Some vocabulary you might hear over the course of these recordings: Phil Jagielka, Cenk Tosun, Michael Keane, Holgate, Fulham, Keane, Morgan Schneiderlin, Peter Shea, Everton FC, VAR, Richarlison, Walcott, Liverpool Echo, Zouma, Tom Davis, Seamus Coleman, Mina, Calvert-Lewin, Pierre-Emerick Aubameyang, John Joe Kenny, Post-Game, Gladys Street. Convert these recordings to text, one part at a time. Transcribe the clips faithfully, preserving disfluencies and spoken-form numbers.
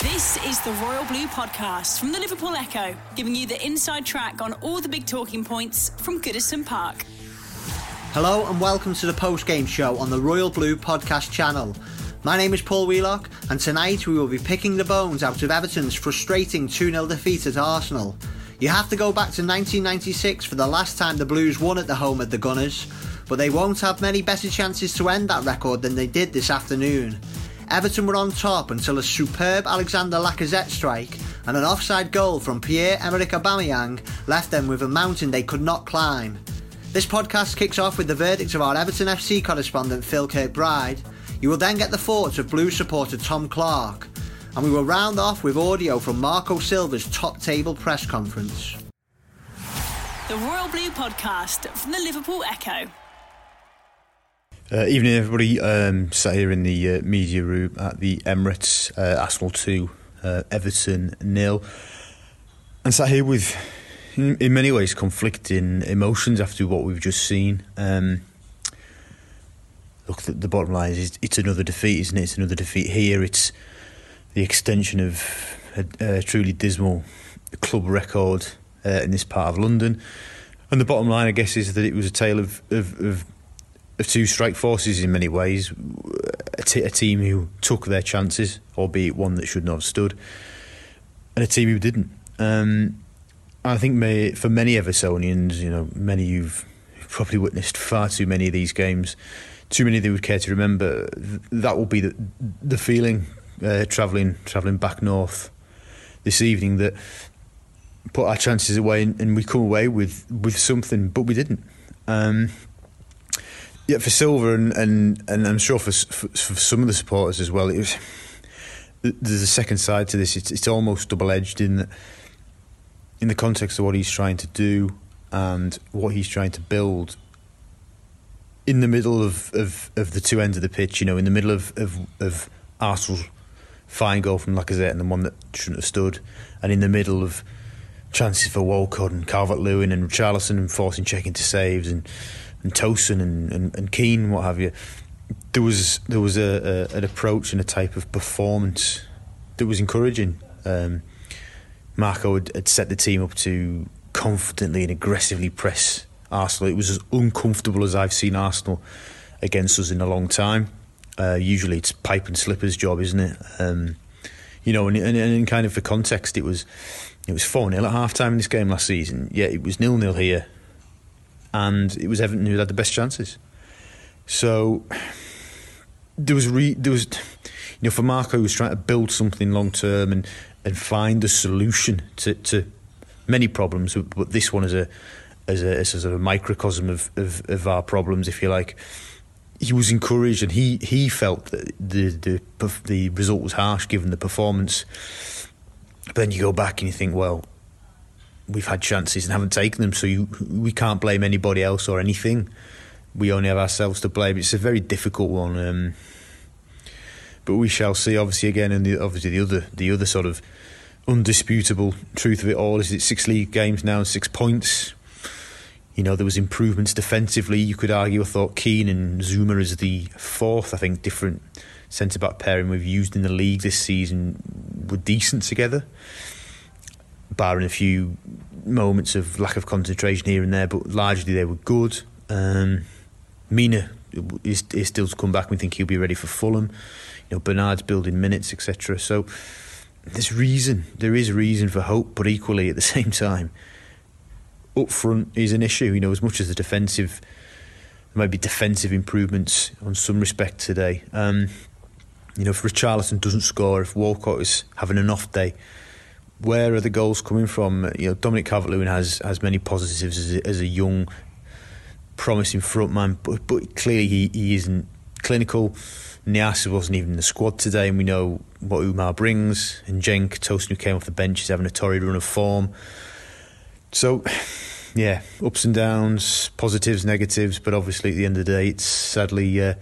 This is the Royal Blue Podcast from the Liverpool Echo, giving you the inside track on all the big talking points from Goodison Park. Hello and welcome to the post-game show on the Royal Blue Podcast channel. My name is Paul Wheelock, and tonight we will be picking the bones out of Everton's frustrating two nil defeat at Arsenal. You have to go back to nineteen ninety-six for the last time the Blues won at the home of the Gunners, but they won't have many better chances to end that record than they did this afternoon. Everton were on top until a superb Alexander Lacazette strike and an offside goal from Pierre-Emerick Aubameyang left them with a mountain they could not climb. This podcast kicks off with the verdict of our Everton F C correspondent Phil Kirkbride. You will then get the thoughts of Blues supporter Tom Clarke. And we will round off with audio from Marco Silva's top table press conference. The Royal Blue Podcast from the Liverpool Echo. Uh, evening everybody, um, sat here in the uh, media room at the Emirates, uh, Arsenal two, uh, Everton nil. And sat here with, in, in many ways, conflicting emotions after what we've just seen. Um Look, the bottom line is it's another defeat, isn't it? It's another defeat here. It's the extension of a, a truly dismal club record uh, in this part of London. And the bottom line, I guess, is that it was a tale of of, of, of two strike forces in many ways. A, t- a team who took their chances, albeit one that should not have stood, and a team who didn't. Um, I think may, for many Evertonians, you know, many who've probably witnessed far too many of these games, too many they would care to remember, that will be the the feeling uh, travelling travelling back north this evening, that put our chances away and, and we come away with, with something, but we didn't. Um, yeah, for Silva and, and, and I'm sure for, for for some of the supporters as well, it was, there's a second side to this. It's, it's almost double-edged in the, in the context of what he's trying to do and what he's trying to build. In the middle of, of, of the two ends of the pitch, you know, in the middle of, of, of Arsenal's fine goal from Lacazette and the one that shouldn't have stood, and in the middle of chances for Walcott and Calvert-Lewin and Richarlison and forcing check into saves and, and Tosun and, and, and Keane, what have you, there was there was a, a, an approach and a type of performance that was encouraging. Um, Marco had, had set the team up to confidently and aggressively press Arsenal. It was as uncomfortable as I've seen Arsenal against us in a long time. Uh, usually it's pipe and slippers job, isn't it? Um, you know, and, and, and kind of for context, it was it was four nil at half-time in this game last season. Yeah, it was nil nil here. And it was Everton who had the best chances. So there was, re, there was, you know, for Marco, who was trying to build something long-term and, and find a solution to, to many problems, but this one is a as a, as a sort of microcosm of, of, of our problems, if you like. He was encouraged, and he, he felt that the, the the result was harsh given the performance. But then you go back and you think, well, we've had chances and haven't taken them, so you, we can't blame anybody else or anything. We only have ourselves to blame. It's a very difficult one, um, but we shall see. Obviously, again, and the, obviously the other the other sort of undisputable truth of it all is it's six league games now, six points. You know, there was improvements defensively, you could argue. I thought Keane and Zouma is the fourth, I think, different centre-back pairing we've used in the league this season were decent together, barring a few moments of lack of concentration here and there, but largely they were good. Um, Mina is, is still to come back. We think he'll be ready for Fulham. You know, Bernard's building minutes, et cetera. So there's reason, there is reason for hope, but equally at the same time, up front is an issue. You know, as much as the defensive, there might be defensive improvements on some respect today. Um, you know, if Richarlison doesn't score, if Walcott is having an off day, where are the goals coming from? You know, Dominic Calvert-Lewin has, has many positives as a, as a young, promising front man, but, but clearly he, he isn't clinical. Niassa wasn't even in the squad today, and we know what Umar brings. And Cenk Tosun, who came off the bench, is having a torrid run of form. So, yeah, ups and downs, positives, negatives, but obviously at the end of the day, it's sadly uh,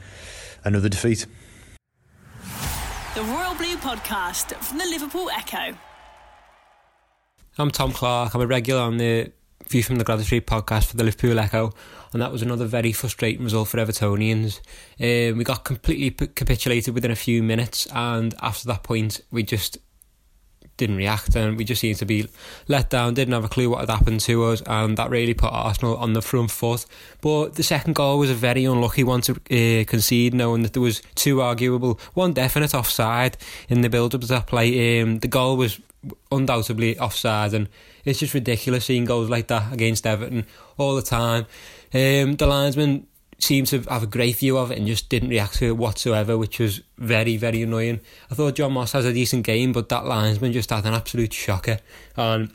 another defeat. The Royal Blue Podcast from the Liverpool Echo. I'm Tom Clarke. I'm a regular on the View from the Gladys Street podcast for the Liverpool Echo, and that was another very frustrating result for Evertonians. Um, we got completely p- capitulated within a few minutes, and after that point we just didn't react, and we just seemed to be let down, didn't have a clue what had happened to us, and that really put Arsenal on the front foot. But the second goal was a very unlucky one to uh, concede, knowing that there was two arguable, one definite offside in the build-up to that play. Um, the goal was undoubtedly offside, and it's just ridiculous seeing goals like that against Everton all the time. Um, the linesman seemed to have a great view of it and just didn't react to it whatsoever, which was very, very annoying. I thought John Moss has a decent game, but that linesman just had an absolute shocker. And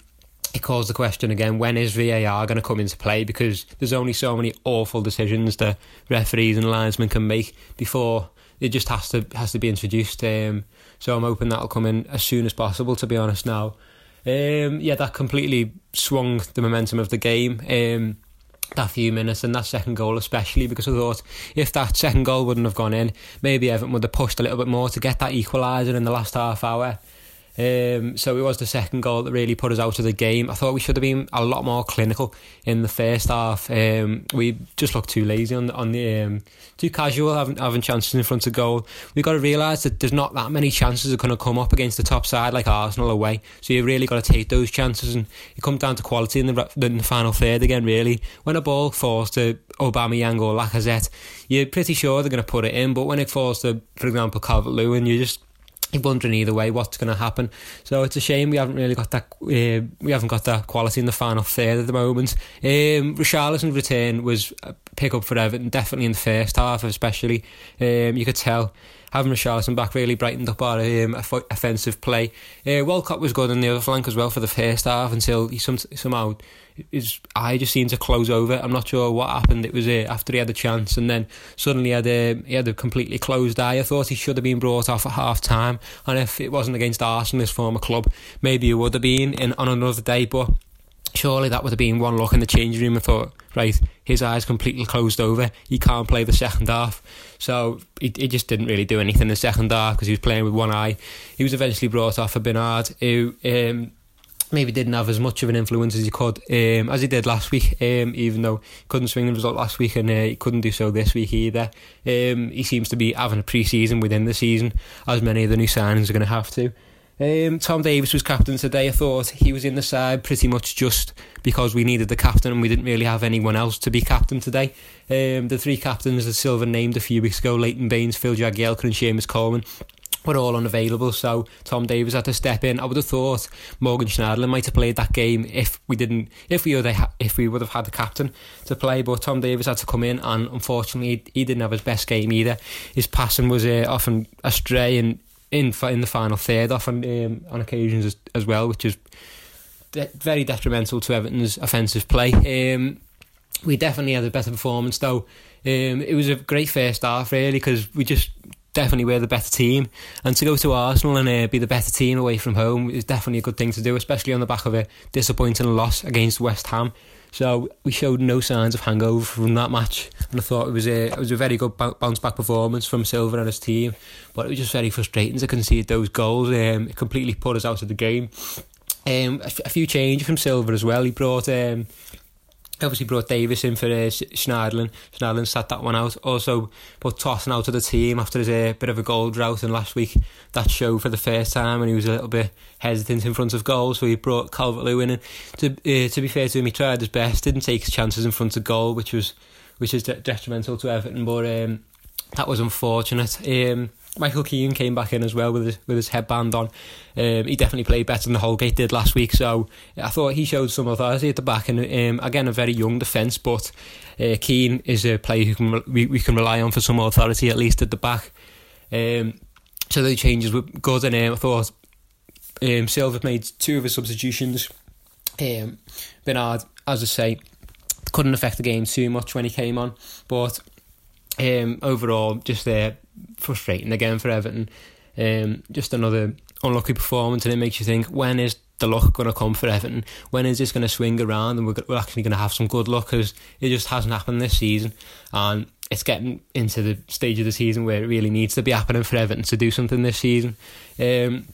it calls the question again, when is V A R going to come into play? Because there's only so many awful decisions that referees and linesmen can make before it just has to has to be introduced. Um, so I'm hoping that'll come in as soon as possible, to be honest now. Um, yeah, that completely swung the momentum of the game, um, that few minutes and that second goal especially, because I thought if that second goal wouldn't have gone in, maybe Everton would have pushed a little bit more to get that equaliser in the last half hour. Um, so it was the second goal that really put us out of the game. I thought we should have been a lot more clinical in the first half. Um, we just looked too lazy on the, on the um, too casual having, having chances in front of goal. We've got to realise that there's not that many chances that are going to come up against the top side like Arsenal away, so you've really got to take those chances, and it comes down to quality in the, in the final third again really. When a ball falls to Aubameyang or Lacazette, you're pretty sure they're going to put it in, but when it falls to, for example, Calvert-Lewin, you just you're wondering either way what's going to happen. So it's a shame we haven't really got that uh, we haven't got that quality in the final third at the moment. um, Richarlison's return was a pick up for Everton, definitely in the first half especially. Um, you could tell having Richarlison back really brightened up our um, offensive play. Uh, Walcott was good on the other flank as well for the first half, until he some, somehow his eye just seemed to close over. I'm not sure what happened. It was uh, after he had the chance, and then suddenly he had, a, he had a completely closed eye. I thought he should have been brought off at half time, and if it wasn't against Arsenal, his former club, maybe he would have been in on another day, but surely that would have been one look in the changing room. I thought, right, his eyes completely closed over, he can't play the second half. So he, he just didn't really do anything in the second half because he was playing with one eye. He was eventually brought off for Bernard, who um, maybe didn't have as much of an influence as he could, um, as he did last week, um, even though he couldn't swing the result last week, and uh, he couldn't do so this week either. Um, he seems to be having a pre-season within the season, as many of the new signings are going to have to. Um, Tom Davis was captain today. I thought he was in the side pretty much just because we needed the captain, and we didn't really have anyone else to be captain today. Um, the three captains that Silva named a few weeks ago, Leighton Baines, Phil Jagielka and Seamus Coleman, were all unavailable, so Tom Davis had to step in. I would have thought Morgan Schneiderlin might have played that game if we didn't, if we would have, if we would have had the captain to play, but Tom Davis had to come in, and unfortunately he didn't have his best game either. His passing was uh, often astray, and In, in the final third often um, on occasions as, as well, which is de- very detrimental to Everton's offensive play. Um, we definitely had a better performance though. Um, it was a great first half really, because we just definitely were the better team, and to go to Arsenal and uh, be the better team away from home is definitely a good thing to do, especially on the back of a disappointing loss against West Ham. So we showed no signs of hangover from that match, and I thought it was a it was a very good bounce back performance from Silva and his team. But it was just very frustrating to concede those goals. Um, it completely put us out of the game. Um, a, f- a few changes from Silva as well. He brought um, obviously brought Davis in for uh, Schneiderlin. Schneiderlin sat that one out. Also put Tosun out of the team after his uh, bit of a goal drought, and last week that showed for the first time, and he was a little bit hesitant in front of goal, so he brought Calvert-Lewin in. To uh, to be fair to him, he tried his best, didn't take his chances in front of goal, which was which is de- detrimental to Everton, but um, that was unfortunate. Um, Michael Keane came back in as well with his, with his headband on. Um, he definitely played better than Holgate did last week, so I thought he showed some authority at the back, and um, again a very young defence, but uh, Keane is a player who can we, we can rely on for some authority at least at the back. Um, so those changes were good, and um, I thought um, Silva made two of his substitutions. Um, Bernard, as I say, couldn't affect the game too much when he came on, but Um, overall, just uh, frustrating again for Everton. Um, just another unlucky performance, and it makes you think, when is the luck going to come for Everton? When is this going to swing around and we're, we're actually going to have some good luck? Because it just hasn't happened this season, and it's getting into the stage of the season where it really needs to be happening for Everton to do something this season. Um,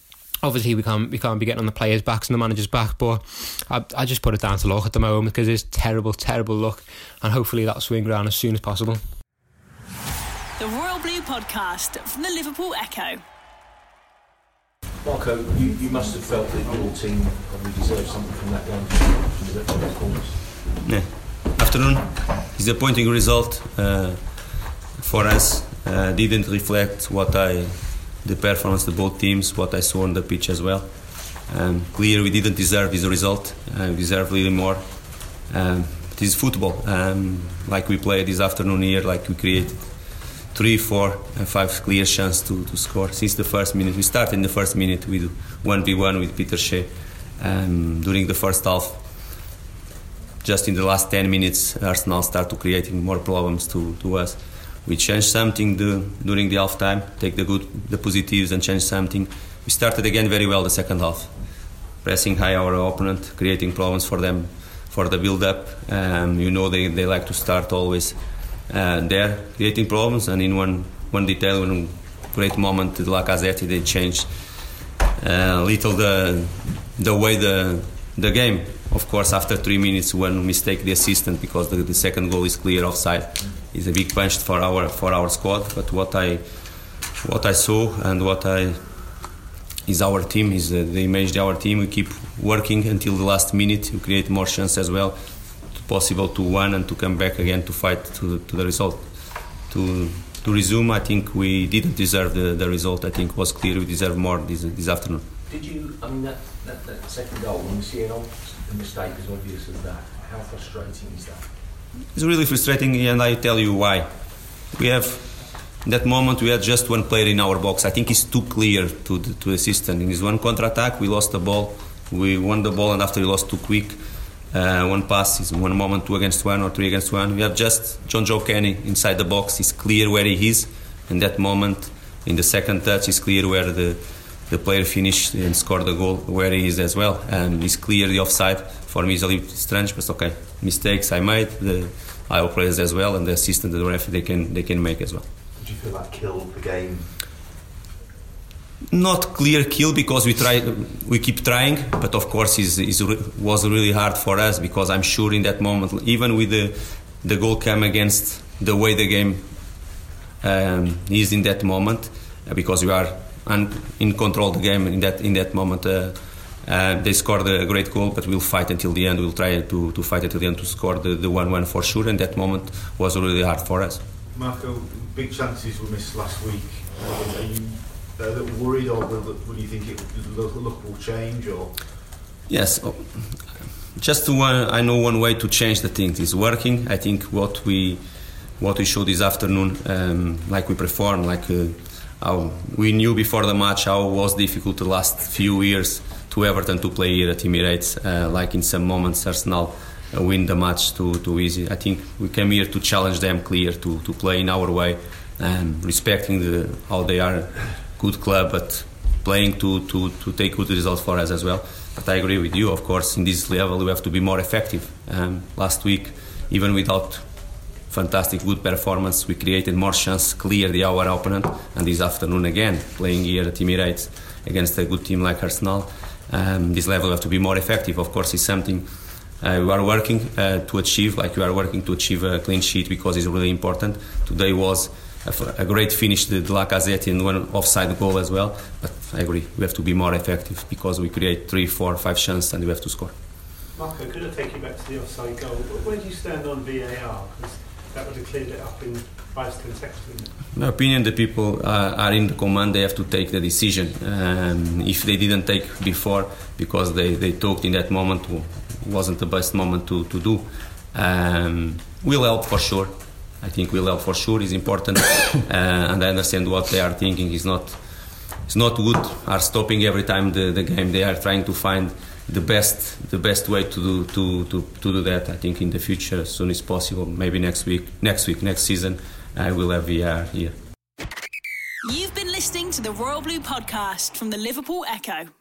obviously we can't we can't be getting on the players' backs and the managers' back, but I, I just put it down to luck at the moment, because it's terrible, terrible luck, and hopefully that'll swing around as soon as possible. The Royal Blue Podcast from the Liverpool Echo. Marco, you, you must have felt that your team probably deserved something from that game. Yeah. Afternoon. Disappointing result uh, for us. Uh, didn't reflect what I, the performance of both teams, what I saw on the pitch as well. Um, clear, we didn't deserve this result. Uh, we deserve a little more. Um, it is football. Um, like we played this afternoon here, like we created three, four and five clear chances to, to score since the first minute. We started in the first minute with one v one with Peter Shea um, during the first half. Just in the last ten minutes, Arsenal started creating more problems to, to us. We changed something the, during the half time, take the good, the positives and change something. We started again very well the second half, pressing high our opponent, creating problems for them, for the build-up. Um, you know they, they like to start always Uh, there, creating problems, and in one, one detail, one great moment, Lacazette, they changed a uh, little the the way the the game. Of course, after three minutes, one mistake the assistant, because the, the second goal is clear offside. It's a big punch for our for our squad. But what I what I saw and what I is our team is uh, the image of our team. We keep working until the last minute. We create more chances as well. Possible to win and to come back again to fight to, to the result. To to resume, I think we didn't deserve the, the result. I think it was clear we deserve more this, this afternoon. Did you, I mean, that, that, that second goal, when you see an old mistake as obvious as that, how frustrating is that? It's really frustrating, and I tell you why. We have, in that moment, we had just one player in our box. I think it's too clear to the, to the assistant. In this one counter-attack, we lost the ball. We won the ball, and after we lost too quick, Uh, one pass is one moment, two against one or three against one. We have just John Joe Kenny inside the box. It's clear where he is. In that moment, in the second touch, it's clear where the, the player finished and scored the goal, where he is as well. And it's clear the offside. For me, it's a little strange, but it's okay. Mistakes I made, the our players as well, and the assistant, the ref, they can they can make as well. Did you feel that killed the game? Not clear kill, because we try, we keep trying, but of course it was really hard for us, because I'm sure in that moment, even with the the goal came against the way the game um, is in that moment, because we are un, in control of the game in that in that moment. Uh, uh, they scored a great goal, but we'll fight until the end. We'll try to, to fight until the end to score the, the one-one for sure, and that moment was really hard for us. Marco, big chances were missed last week. Are you a little worried, or will, will you think it, the look will change? Or yes, just one. I know one way to change the things is working. I think what we what we showed this afternoon, um, like we performed, like uh, how we knew before the match how it was difficult the last few years to Everton to play here at Emirates. Uh, like in some moments, Arsenal win the match too too easy. I think we came here to challenge them, clear to to play in our way, and respecting the, how they are. Good club, but playing to, to, to take good results for us as well. But I agree with you, of course, in this level we have to be more effective. Um, last week, even without fantastic good performance, we created more chance, cleared our opponent, and this afternoon again, playing here at Emirates against a good team like Arsenal, um, this level we have to be more effective. Of course, it's something uh, we are working uh, to achieve, like we are working to achieve a clean sheet, because it's really important. Today was a great finish to Lacazette and one offside goal as well. But I agree, we have to be more effective, because we create three, four, five chances and we have to score. Marco, could I take you back to the offside goal? Where do you stand on V A R? Because that would have cleared it up in five seconds. In my opinion, the people uh, are in the command, they have to take the decision. Um, if they didn't take before, because they, they talked in that moment, wasn't the best moment to, to do. Um, will help for sure. I think will help for sure. Is important, uh, and I understand what they are thinking. It's not, it's not good. Are stopping every time the, the game. They are trying to find the best, the best way to do to, to, to do that. I think in the future, as soon as possible, maybe next week, next week, next season, uh, we'll have V A R here. You've been listening to the Royal Blue Podcast from the Liverpool Echo.